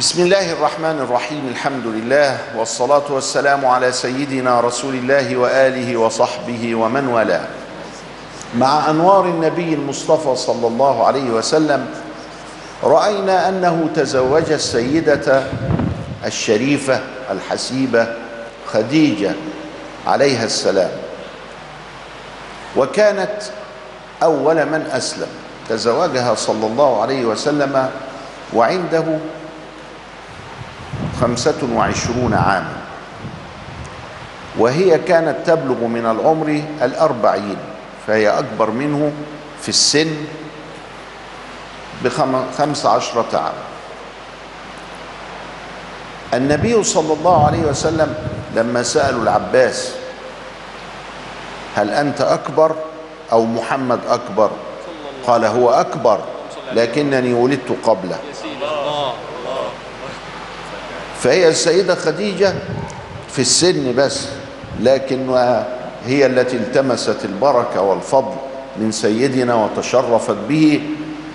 بسم الله الرحمن الرحيم. الحمد لله والصلاة والسلام على سيدنا رسول الله وآله وصحبه ومن والاه. مع أنوار النبي المصطفى صلى الله عليه وسلم رأينا أنه تزوج السيدة الشريفة الحسيبة خديجة عليها السلام، وكانت أول من أسلم، تزوجها صلى الله عليه وسلم وعنده 25 عاما، وهي كانت تبلغ من العمر 40، فهي أكبر منه في السن 15 عام. النبي صلى الله عليه وسلم لما سألوا العباس هل أنت أكبر أو محمد أكبر؟ قال هو أكبر لكنني ولدت قبله. فهي السيدة خديجة في السن بس، لكنها هي التي التمست البركة والفضل من سيدنا وتشرفت به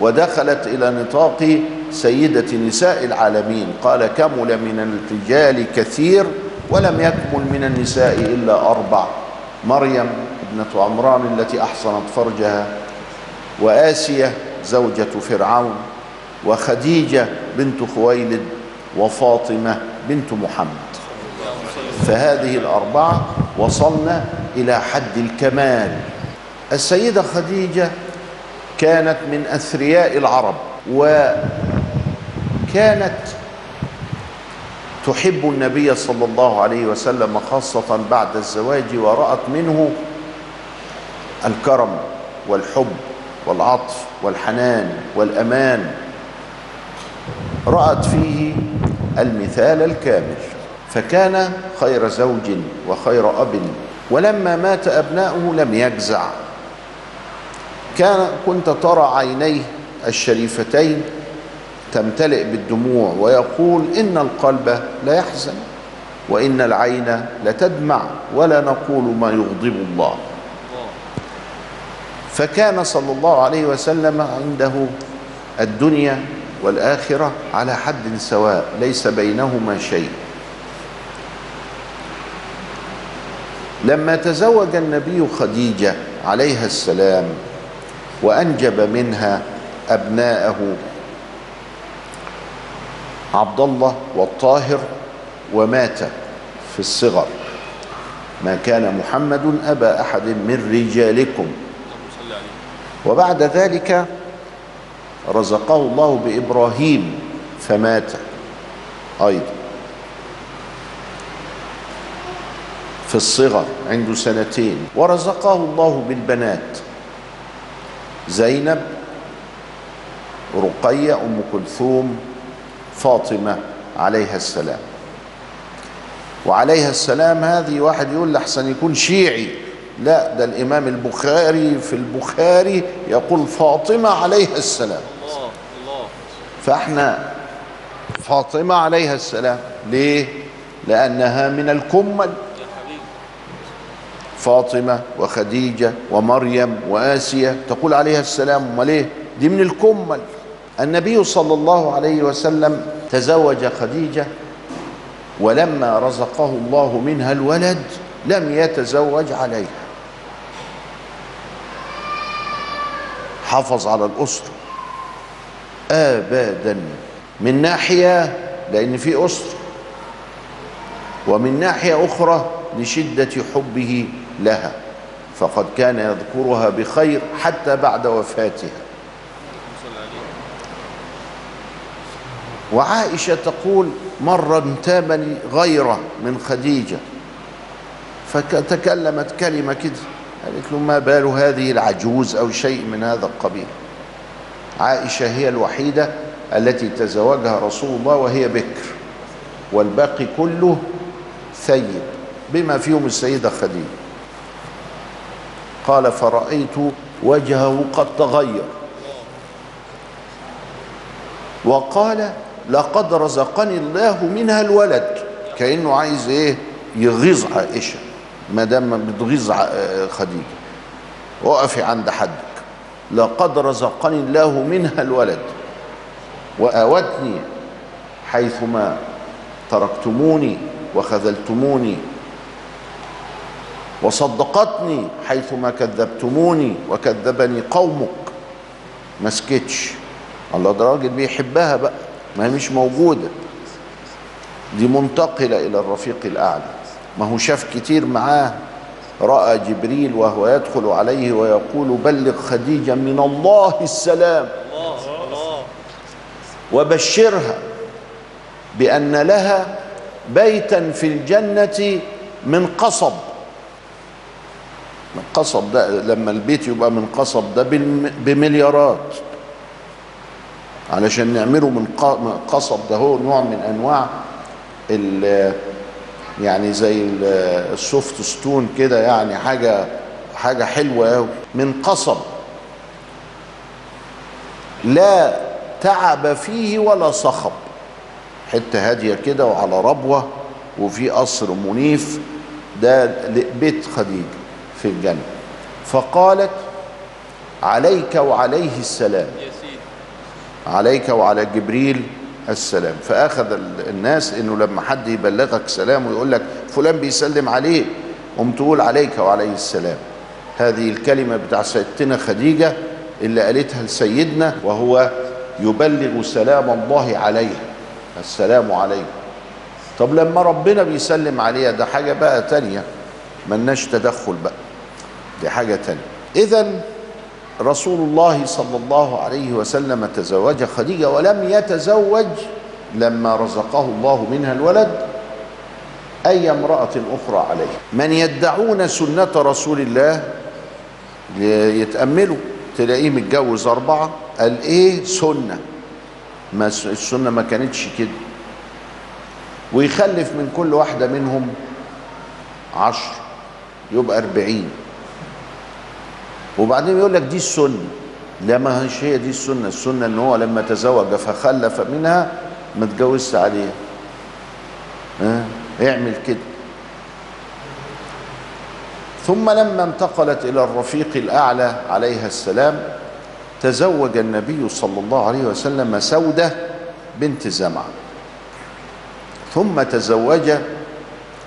ودخلت إلى نطاق سيدة نساء العالمين. قال كمل من الرجال كثير ولم يكمل من النساء إلا 4، مريم ابنة عمران التي أحصنت فرجها، وآسية زوجة فرعون، وخديجة بنت خويلد، وفاطمة بنت محمد. فهذه 4 وصلنا إلى حد الكمال. السيدة خديجة كانت من أثرياء العرب، وكانت تحب النبي صلى الله عليه وسلم خاصة بعد الزواج، ورأت منه الكرم والحب والعطف والحنان والأمان، رأت فيه المثال الكامل، فكان خير زوج وخير أب. ولما مات أبناؤه لم يجزع، كنت ترى عينيه الشريفتين تمتلئ بالدموع، ويقول إن القلب لا يحزن وإن العين لتدمع ولا نقول ما يغضب الله. فكان صلى الله عليه وسلم عنده الدنيا والآخرة على حد سواء، ليس بينهما شيء. لما تزوج النبي خديجة عليها السلام وأنجب منها أبناءه عبد الله والطاهر، ومات في الصغر، ما كان محمد أبا أحد من رجالكم. وبعد ذلك رزقه الله بإبراهيم فمات أيضا في الصغر، عنده 2، ورزقه الله بالبنات زينب، رقية، أم كلثوم، فاطمة عليها السلام. وعليها السلام هذه واحد يقول لحسن يكون شيعي، لا، ده الإمام البخاري في البخاري يقول فاطمة عليها السلام. فاحنا فاطمة عليها السلام ليه؟ لأنها من الكمل، فاطمة وخديجة ومريم وآسية، تقول عليها السلام، وما ليه؟ دي من الكمل. النبي صلى الله عليه وسلم تزوج خديجة، ولما رزقه الله منها الولد لم يتزوج عليها، حافظ على الأسرة أبدا، من ناحية لأن في أسرة، ومن ناحية أخرى لشدة حبه لها، فقد كان يذكرها بخير حتى بعد وفاتها. وعائشة تقول مرة انتابني غيرة من خديجة، فتكلمت كلمة كده، قالت له ما بال هذه العجوز أو شيء من هذا القبيل. عائشة هي الوحيدة التي تزوجها رسول الله وهي بكر، والباقي كله ثيب بما فيهم السيدة خديجة. قال فرأيت وجهه قد تغير، وقال لقد رزقني الله منها الولد، كأنه عايز ايه؟ يغيظ عائشة، ما دام بتغيظ خديجة، وقفي عند حدك، لقد رزقني الله منها الولد وآوتني حيثما تركتموني وخذلتموني، وصدقتني حيثما كذبتموني وكذبني قومك. ما سكتش. الله، ده راجل بيحبها بقى، ما هي مش موجودة، دي منتقلة إلى الرفيق الأعلى. ما هو شاف كتير معاه، رأى جبريل وهو يدخل عليه ويقول بلغ خديجة من الله السلام، وبشرها بأن لها بيتا في الجنة من قصب. من قصب ده لما البيت يبقى من قصب ده بمليارات، علشان نعمله من قصب ده هو نوع من انواع يعني زي السوفت ستون كده، يعني حاجه حلوه قوي من قصب، لا تعب فيه ولا صخب، حته هاديه كده وعلى ربوه وفي قصر منيف، ده بيت خديجه في الجنة. فقالت عليك وعليه السلام، عليك وعلى جبريل السلام. فأخذ الناس إنه لما حد يبلغك سلام ويقول لك فلان بيسلم عليه، تقول عليك وعليه السلام. هذه الكلمة بتاع سيدتنا خديجة اللي قالتها لسيدنا وهو يبلغ سلام الله عليه، السلام عليه. طب لما ربنا بيسلم عليها ده حاجة بقى تانية، ملناش تدخل بقى، دي حاجة تانية. إذن رسول الله صلى الله عليه وسلم تزوج خديجة، ولم يتزوج لما رزقه الله منها الولد أي امرأة أخرى عليه. من يدعون سنة رسول الله يتأملوا، تلاقيه متجوز 4. قال إيه سنة؟ ما السنة ما كانتش كده. ويخلف من كل واحدة منهم 10، يبقى 40. وبعدين يقول لك دي السنه. لا، ما هيش هي دي السنه. السنه ان هو لما تزوج فخلف منها ما اتجوزش عليها. اعمل كده. ثم لما انتقلت الى الرفيق الاعلى عليها السلام، تزوج النبي صلى الله عليه وسلم سودة بنت زمعة، ثم تزوج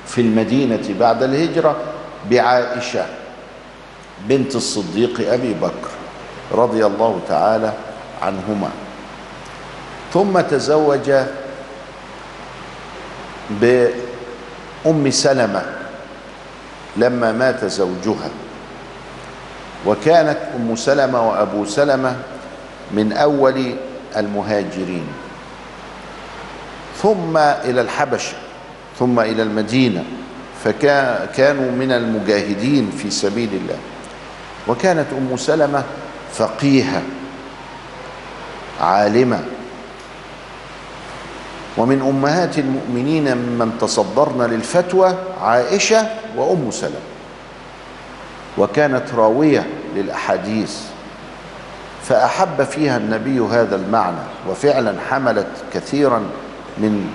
في المدينة بعد الهجرة بعائشة بنت الصديق أبي بكر رضي الله تعالى عنهما. ثم تزوج بأم سلمة لما مات زوجها، وكانت أم سلمة وأبو سلمة من أول المهاجرين، ثم إلى الحبشة، ثم إلى المدينة، فكانوا من المجاهدين في سبيل الله. وكانت أم سلمة فقيهة عالمة، ومن أمهات المؤمنين ممن تصدرن للفتوى عائشة وأم سلمة، وكانت راوية للأحاديث، فأحب فيها النبي هذا المعنى، وفعلا حملت كثيرا من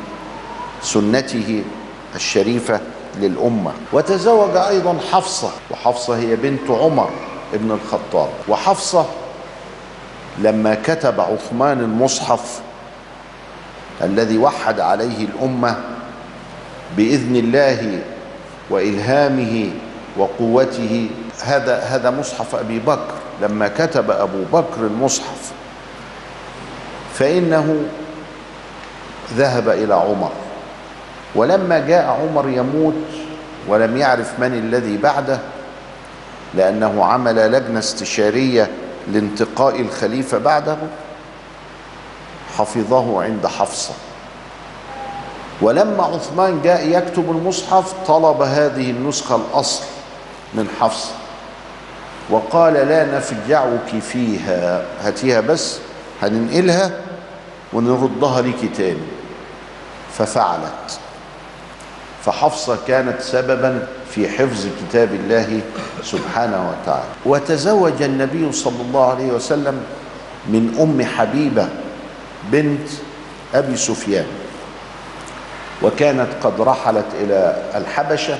سنته الشريفة للأمة. وتزوج أيضا حفصة، وحفصة هي بنت عمر بن الخطاب. وحفصة لما كتب عثمان المصحف الذي وحد عليه الأمة بإذن الله وإلهامه وقوته، هذا مصحف أبي بكر. لما كتب أبو بكر المصحف فإنه ذهب إلى عمر، ولما جاء عمر يموت ولم يعرف من الذي بعده، لأنه عمل لجنة استشارية لانتقاء الخليفة بعده، حفظه عند حفصة. ولما عثمان جاء يكتب المصحف طلب هذه النسخة الأصل من حفصة، وقال لا نفجعك فيها، هاتيها بس هننقلها ونردها لك تاني. ففعلت. فحفصة كانت سببا في حفظ كتاب الله سبحانه وتعالى. وتزوج النبي صلى الله عليه وسلم من أم حبيبة بنت أبي سفيان، وكانت قد رحلت إلى الحبشة،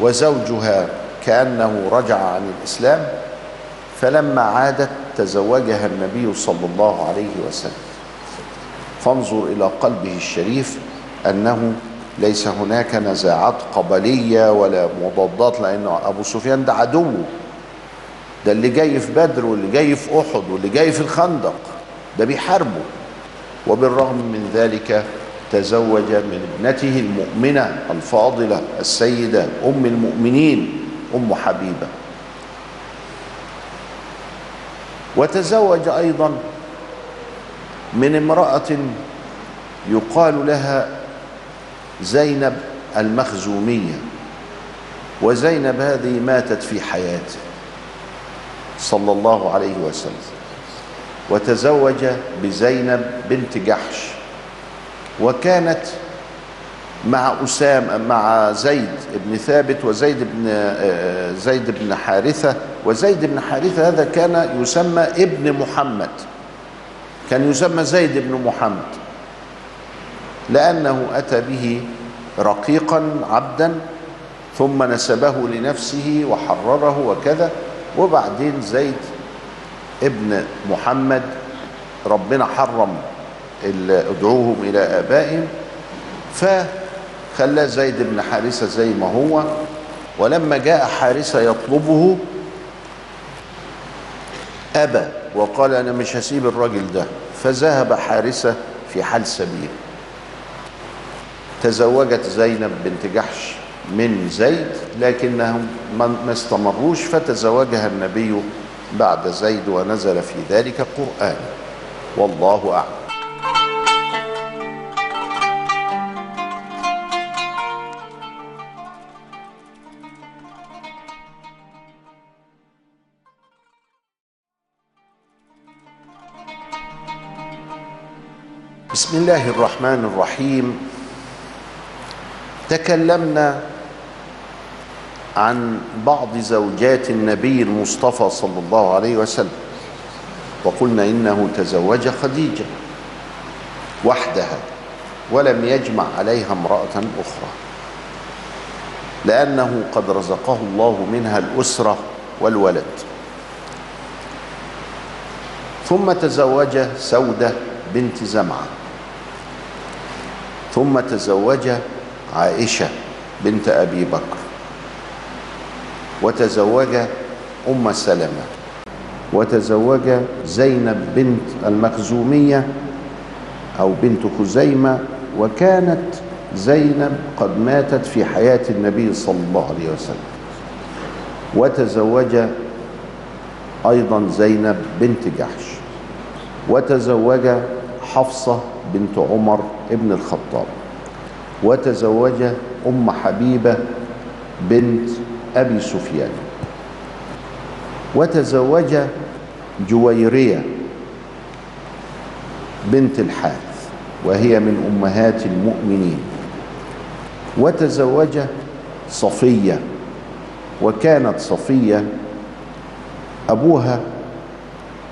وزوجها كأنه رجع عن الإسلام، فلما عادت تزوجها النبي صلى الله عليه وسلم. فانظر إلى قلبه الشريف أنه ليس هناك نزاعات قبلية ولا مضادات، لأن أبو سفيان ده عدوه، ده اللي جاي في بدر واللي جاي في أحد واللي جاي في الخندق ده بيحاربه. وبالرغم من ذلك تزوج من ابنته المؤمنة الفاضلة السيدة أم المؤمنين أم حبيبة، وتزوج أيضا من امرأة يقال لها زينب المخزومية، وزينب هذه ماتت في حياته صلى الله عليه وسلم، وتزوج بزينب بنت جحش، وكانت مع زيد بن ثابت وزيد بن حارثة. وزيد بن حارثة هذا كان يسمى ابن محمد، كان يسمى زيد بن محمد لأنه أتى به رقيقا عبدا ثم نسبه لنفسه وحرره وكذا، وبعدين زيد ابن محمد ربنا حرم ادعوهم إلى آبائهم فخلى زيد بن حارثة زي ما هو. ولما جاء حارثة يطلبه أبى وقال أنا مش هسيب الراجل ده، فذهب حارثة في حال سبيل. تزوجت زينب بنت جحش من زيد لكنهم ما استمروش، فتزوجها النبي بعد زيد ونزل في ذلك القرآن، والله أعلم. بسم الله الرحمن الرحيم. تكلمنا عن بعض زوجات النبي المصطفى صلى الله عليه وسلم، وقلنا إنه تزوج خديجة وحدها ولم يجمع عليها امرأة أخرى، لأنه قد رزقه الله منها الأسرة والولد. ثم تزوج سودة بنت زمعة، ثم تزوج عائشة بنت أبي بكر، وتزوج أم سلمة، وتزوج زينب بنت المخزومية أو بنت خزيمة، وكانت زينب قد ماتت في حياة النبي صلى الله عليه وسلم. وتزوج أيضا زينب بنت جحش، وتزوج حفصة بنت عمر ابن الخطاب، وتزوج أم حبيبة بنت أبي سفيان، وتزوج جويرية بنت الحارث وهي من أمهات المؤمنين، وتزوج صفية، وكانت صفية أبوها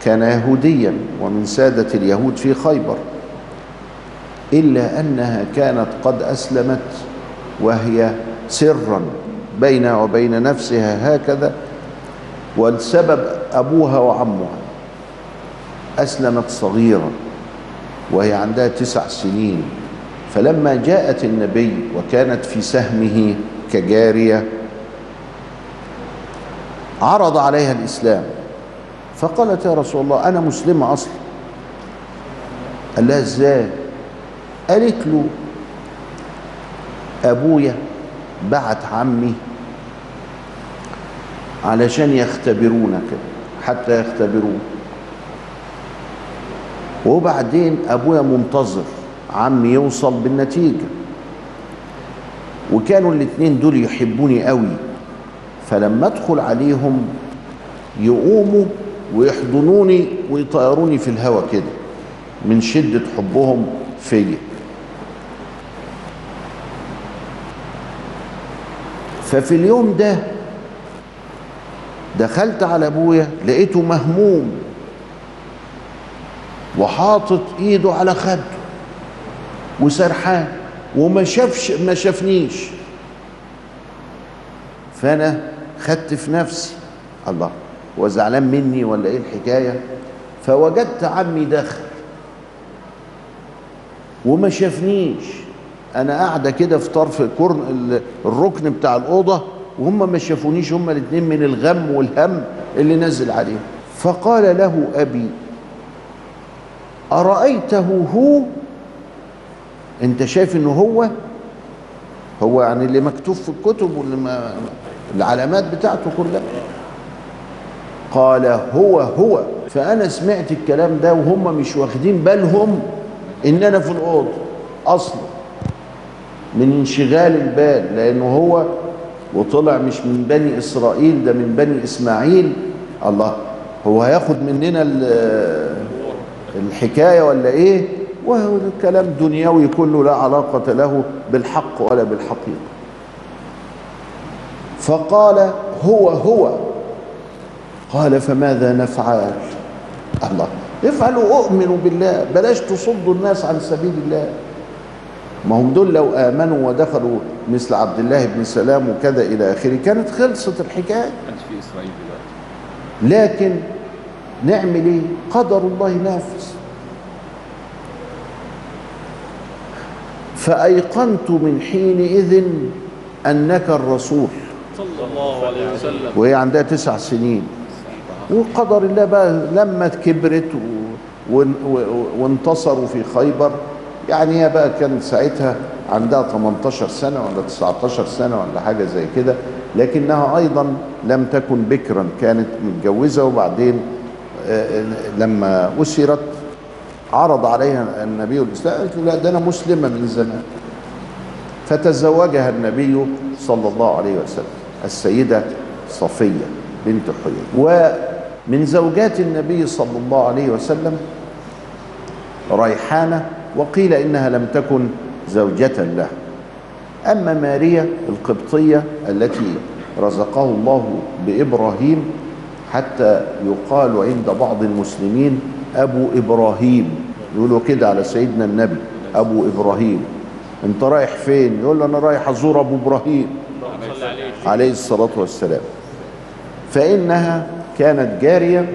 كان يهوديا ومن سادة اليهود في خيبر، إلا أنها كانت قد أسلمت وهي سرا بينها وبين نفسها هكذا، والسبب أبوها وعمها. أسلمت صغيرا وهي عندها 9 سنين، فلما جاءت النبي وكانت في سهمه كجارية عرض عليها الإسلام، فقالت يا رسول الله أنا مسلمة أصلا. قال لها إزاي؟ قالت له أبويا بعت عمي علشان يختبرونك حتى يختبرون، وبعدين أبويا منتظر عمي يوصل بالنتيجة، وكانوا الاتنين دول يحبوني قوي، فلما أدخل عليهم يقوموا ويحضنوني ويطيروني في الهواء كده من شدة حبهم فيا. ففي اليوم ده دخلت على ابويا لقيته مهموم وحاطط ايده على خده وسرحان وما شافنيش، فانا خدت في نفسي الله وزعلان مني ولا ايه الحكايه، فوجدت عمي داخل وما شافنيش، انا قاعده كده في طرف الركن بتاع الاوضه وهم ما شافونيش، هم الاثنين من الغم والهم اللي نزل عليهم. فقال له ابي ارايته هو، انت شايف انه هو يعني اللي مكتوب في الكتب واللي ما العلامات بتاعته كلها. قال هو فانا سمعت الكلام ده وهم مش واخدين بالهم ان انا في الاوضه اصلا من انشغال البال، لانه هو وطلع مش من بني اسرائيل، ده من بني اسماعيل. الله، هو هياخد مننا الحكايه ولا ايه؟ وهو الكلام دنيوي كله لا علاقه له بالحق ولا بالحقيقه. فقال هو قال فماذا نفعل؟ الله، افعلوا اؤمنوا بالله، بلاش تصدوا الناس عن سبيل الله. ما هم دول لو امنوا ودخلوا مثل عبد الله بن سلام وكذا الى اخره كانت خلصت الحكايه، ما كانش في اسرائيل دلوقتي. لكن نعمل ايه؟ قدر الله نافذ. فايقنت من حينئذ انك الرسول صلى الله عليه وسلم، وهي عندها 9 سنين. وقدر الله بقى لما كبرت وانتصروا في خيبر، يعني هي بقى كان ساعتها عندها 18 سنة ولا 19 سنة ولا حاجة زي كده، لكنها أيضا لم تكن بكرا، كانت متجوزة. وبعدين لما أسرت عرض عليها النبي الإسلام، قالت له لا ده أنا مسلمة من زمان، فتزوجها النبي صلى الله عليه وسلم السيدة صفية بنت حيي. ومن زوجات النبي صلى الله عليه وسلم ريحانة، وقيل إنها لم تكن زوجة له. أما ماريا القبطية التي رزقه الله بإبراهيم، حتى يقال عند بعض المسلمين أبو إبراهيم، يقولوا كده على سيدنا النبي أبو إبراهيم، أنت رايح فين؟ يقول أنا رايح أزور أبو إبراهيم عليه الصلاة والسلام. فإنها كانت جارية،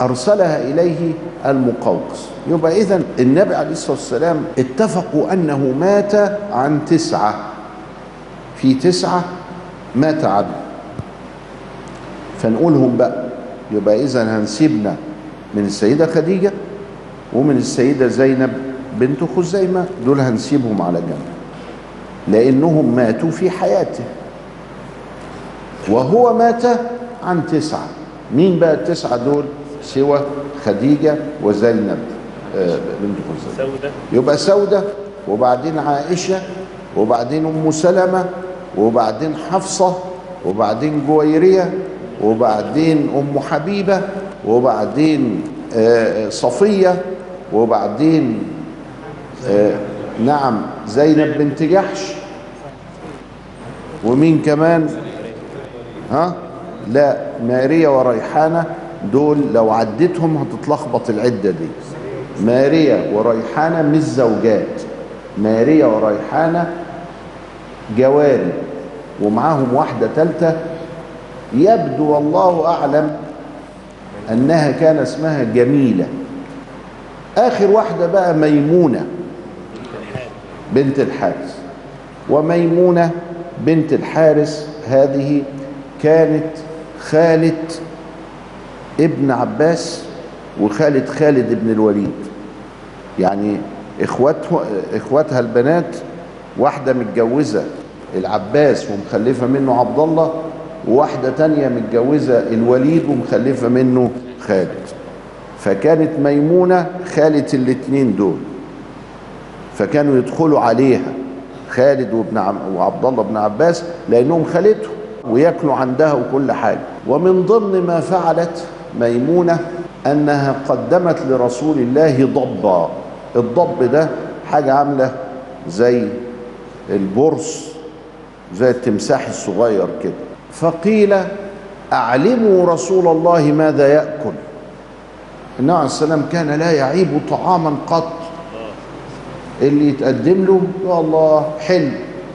وأرسلها إليه المقوقس. يبقى إذن النبي عليه الصلاة والسلام اتفقوا أنه مات عن 9، في 9 مات عنه، فنقولهم بقى. يبقى إذن هنسيبنا من السيدة خديجة ومن السيدة زينب بنت خزيمة، دول هنسيبهم على جنب لأنهم ماتوا في حياته، وهو مات عن 9. مين بقى ال9 دول سوى خديجة وزينب بنت خزيمة؟ يبقى سودة، وبعدين عائشة، وبعدين أم سلمة، وبعدين حفصة، وبعدين جويرية، وبعدين أم حبيبة، وبعدين صفية، وبعدين نعم زينب بنت جحش، ومين كمان؟ ها لا، ماريا وريحانة، دول لو عدتهم هتتلخبط العدة دي. ماريا وريحانة مش زوجات، ماريا وريحانة جواري، ومعاهم واحدة ثالثة يبدو والله أعلم أنها كان اسمها جميلة. آخر واحدة بقى ميمونة بنت الحارس، وميمونة بنت الحارس هذه كانت خالة ابن عباس وخالة خالد بن الوليد، يعني اخواتها البنات، واحدة متجوزة العباس ومخلفة منه عبد الله، وواحدة تانية متجوزة الوليد ومخلفة منه خالد. فكانت ميمونة خالة الاتنين دول، فكانوا يدخلوا عليها خالد وعبد الله بن عباس لأنهم خالته، وياكلوا عندها وكل حاجة. ومن ضمن ما فعلت ميمونة أنها قدمت لرسول الله ضبا. الضب ده حاجة عاملة زي البرص، زي التمساح الصغير كده. فقيل أعلموا رسول الله ماذا يأكل. النبي عليه السلام كان لا يعيب طعاما قط، اللي يتقدم له يا الله حلو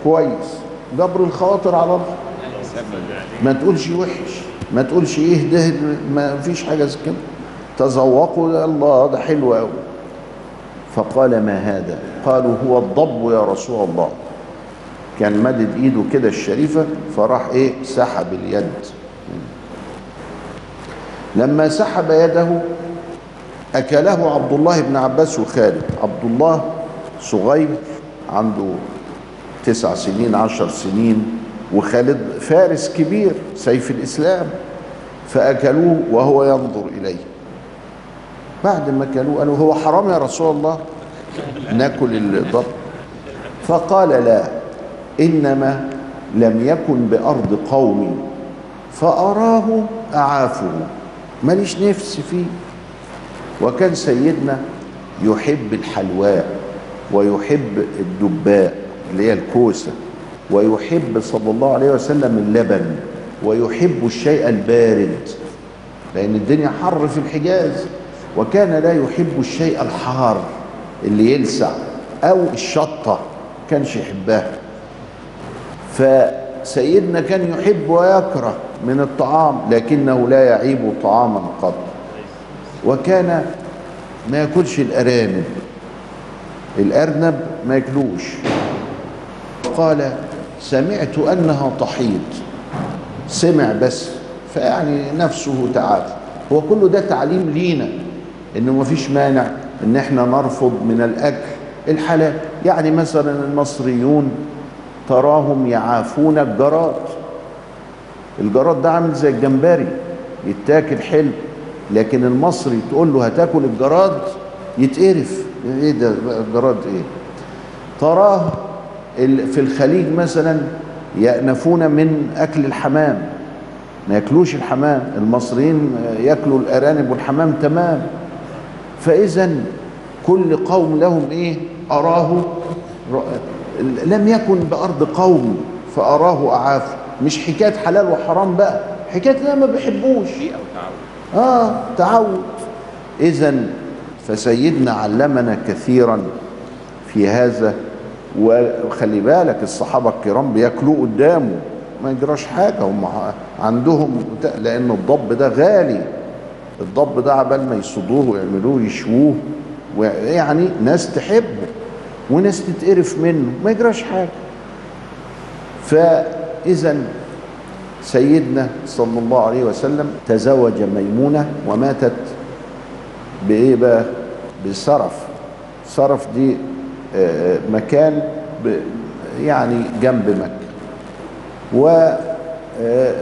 كويس، جبر الخواطر على الله، ما تقولش وحش، ما تقولش ايه ده، ما فيش حاجه زي كده. تذوقوا، يا الله ده حلو قوي. فقال ما هذا؟ قالوا هو الضب يا رسول الله. كان مدد ايده كده الشريفة، فراح ايه سحب اليد. لما سحب يده اكله عبد الله بن عباس وخالد. عبد الله صغير عنده 9 سنين 10 سنين، وخالد فارس كبير سيف الإسلام، فأكلوه وهو ينظر إليه. بعد ما أكلوه قالوا هو حرام يا رسول الله ناكل الضب؟ فقال لا، إنما لم يكن بأرض قومي فأراه أعافه، ماليش نفس فيه. وكان سيدنا يحب الحلواء ويحب الدباء اللي هي الكوسة، ويحب صلى الله عليه وسلم اللبن، ويحب الشيء البارد لأن الدنيا حر في الحجاز، وكان لا يحب الشيء الحار اللي يلسع أو الشطة، كانش يحبها. فسيدنا كان يحب ويكره من الطعام، لكنه لا يعيب طعاما قط. وكان ما ياكلش الأرانب، الأرنب ما ياكلوش. قال سمعت أنها تحيض، سمع بس، فيعني نفسه تعالى. هو كله ده تعليم لينا إنه مفيش مانع إن احنا نرفض من الأكل الحلال. يعني مثلا المصريون تراهم يعافون الجراد. الجراد ده عامل زي الجمبري، يتاكل حلو، لكن المصري تقول له هتاكل الجراد يتقرف. ايه ده الجراد؟ ايه؟ تراه في الخليج مثلا يأنفون من أكل الحمام، ما يأكلوش الحمام. المصريين يأكلوا الأرانب والحمام تمام. فإذا كل قوم لهم إيه؟ أراه، لم يكن بأرض قوم فأراه أعافه. مش حكاية حلال وحرام بقى، حكاية لا ما بيحبوش، تعود. إذا فسيدنا علمنا كثيرا في هذا. وخلي بالك الصحابة الكرام بياكلوه قدامه، ما يجراش حاجة، هم عندهم، لأن الضب ده غالي. الضب ده عبال ما يصدوه ويعملوه يشووه، يعني ناس تحبه وناس تتقرف منه، ما يجراش حاجة. فإذا سيدنا صلى الله عليه وسلم تزوج ميمونة وماتت بإيه بقى؟ بسرف. سرف دي مكان يعني جنب مكة،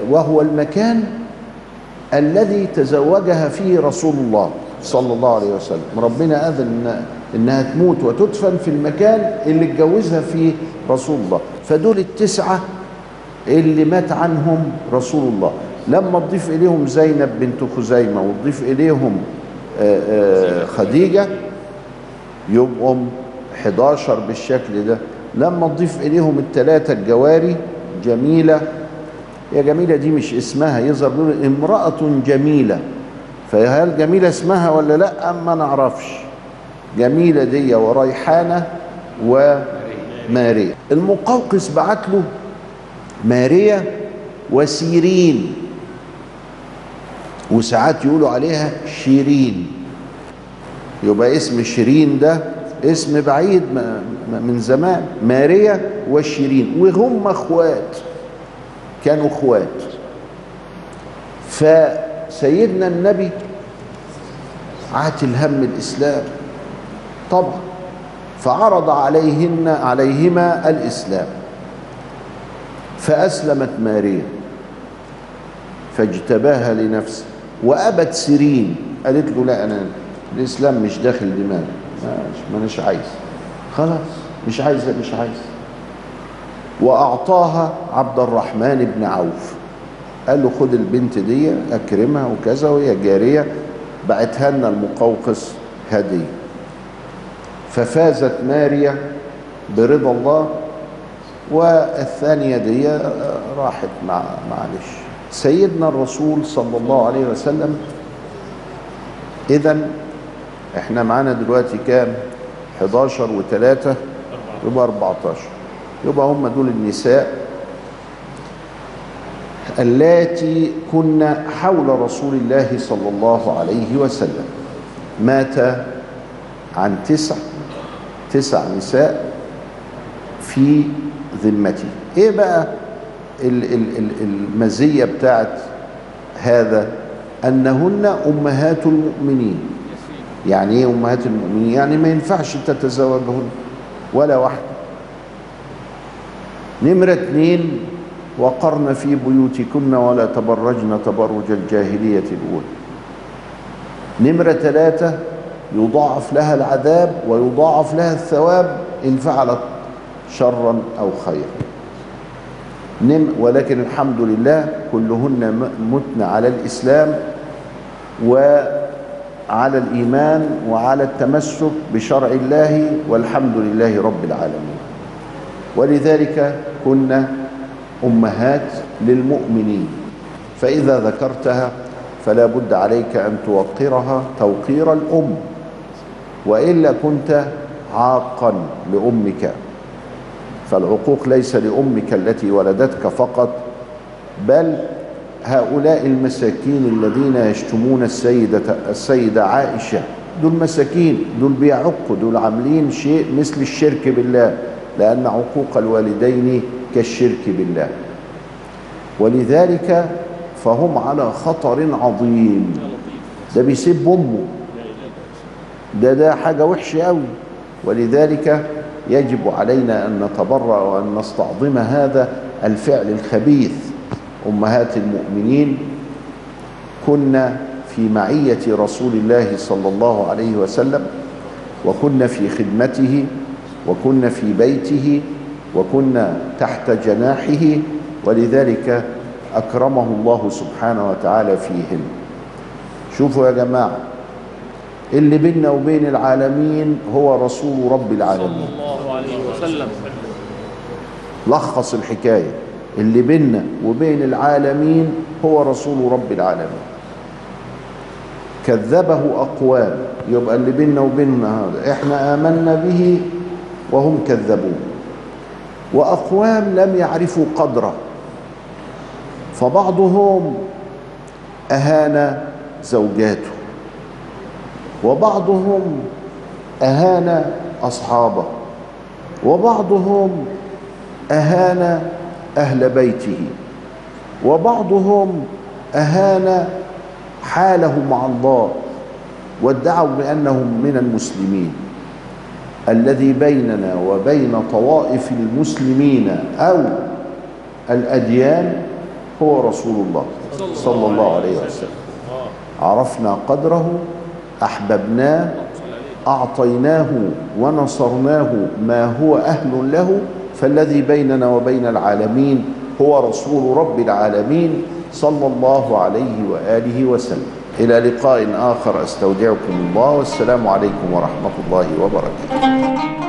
وهو المكان الذي تزوجها فيه رسول الله صلى الله عليه وسلم. ربنا أذن إنها تموت وتدفن في المكان اللي اتجوزها فيه رسول الله. فدول ال9 اللي مات عنهم رسول الله. لما تضيف إليهم زينب بنت خزيمة، وتضيف إليهم خديجة، يبقوا 11 بالشكل ده. لما تضيف إليهم ال3 الجواري، جميلة، يا جميلة دي مش اسمها، يظهر له امرأة جميلة، فهل جميلة اسمها ولا لا؟ أما نعرفش. جميلة دي وريحانة وماريا. المقوقس بعت له ماريا وسيرين، وساعات يقولوا عليها شيرين. يبقى اسم شيرين ده اسم بعيد من زمان. ماريا وشيرين وهم اخوات، كانوا اخوات. فسيدنا النبي عاتل هم الاسلام طبعا، فعرض عليهما الاسلام، فاسلمت ماريا فاجتباها لنفسه. وابت سيرين، قالت له لا، انا الاسلام مش داخل دماغي، مانيش عايز، خلاص مش عايز. وأعطاها عبد الرحمن بن عوف، قال له خد البنت دي أكرمها وكذا، وهي جارية، بعتها لنا المقوقس هدية. ففازت ماريا برضا الله، والثانية دي راحت مع معلش. سيدنا الرسول صلى الله عليه وسلم إذا احنا معانا دلوقتي كام؟ 11 و3 يبقى 14. يبقى هم دول النساء اللاتي كن حول رسول الله صلى الله عليه وسلم. مات عن تسع نساء في ذمته. ايه بقى المزية بتاعت هذا؟ انهن امهات المؤمنين. يعني ايه امهات المؤمنين؟ يعني ما ينفعش تتزوجهن ولا واحدة. نمرة 2: وقرن في بيوتكن ولا تبرجن تبرج الجاهلية الأولى. نمرة 3: يضاعف لها العذاب ويضاعف لها الثواب إن فعلت شرا أو خيرا. ولكن الحمد لله كلهن متن على الإسلام وعلى الإيمان وعلى التمسك بشرع الله، والحمد لله رب العالمين. ولذلك كنا أمهات للمؤمنين، فإذا ذكرتها فلا بد عليك أن توقرها توقير الأم، وإلا كنت عاقا لأمك. فالعقوق ليس لأمك التي ولدتك فقط، بل هؤلاء المساكين الذين يشتمون السيدة عائشة، دول مساكين، دول بيعقوا، دول عاملين شيء مثل الشرك بالله، لأن عقوق الوالدين كالشرك بالله. ولذلك فهم على خطر عظيم. ده بيسب أمه، ده حاجة وحشة قوي. ولذلك يجب علينا أن نتبرأ وأن نستعظم هذا الفعل الخبيث. أمهات المؤمنين كنا في معية رسول الله صلى الله عليه وسلم، وكنا في خدمته، وكنا في بيته، وكنا تحت جناحه، ولذلك أكرمه الله سبحانه وتعالى فيهم. شوفوا يا جماعة، اللي بيننا وبين العالمين هو رسول رب العالمين صلى الله عليه وسلم. لخص الحكاية، اللي بيننا وبين العالمين هو رسول رب العالمين. كذبه أقوام، يبقى اللي بيننا وبيننا احنا آمنا به وهم كذبون، وأقوام لم يعرفوا قدره، فبعضهم أهان زوجاته، وبعضهم أهان أصحابه، وبعضهم أهان أهل بيته، وبعضهم أهان حاله مع الله وادعوا بأنهم من المسلمين. الذي بيننا وبين طوائف المسلمين أو الأديان هو رسول الله صلى الله عليه وسلم. عرفنا قدره، أحببناه، أعطيناه ونصرناه ما هو أهل له، فالذي بيننا وبين العالمين هو رسول رب العالمين صلى الله عليه وآله وسلم. إلى لقاء آخر أستودعكم الله، والسلام عليكم ورحمة الله وبركاته.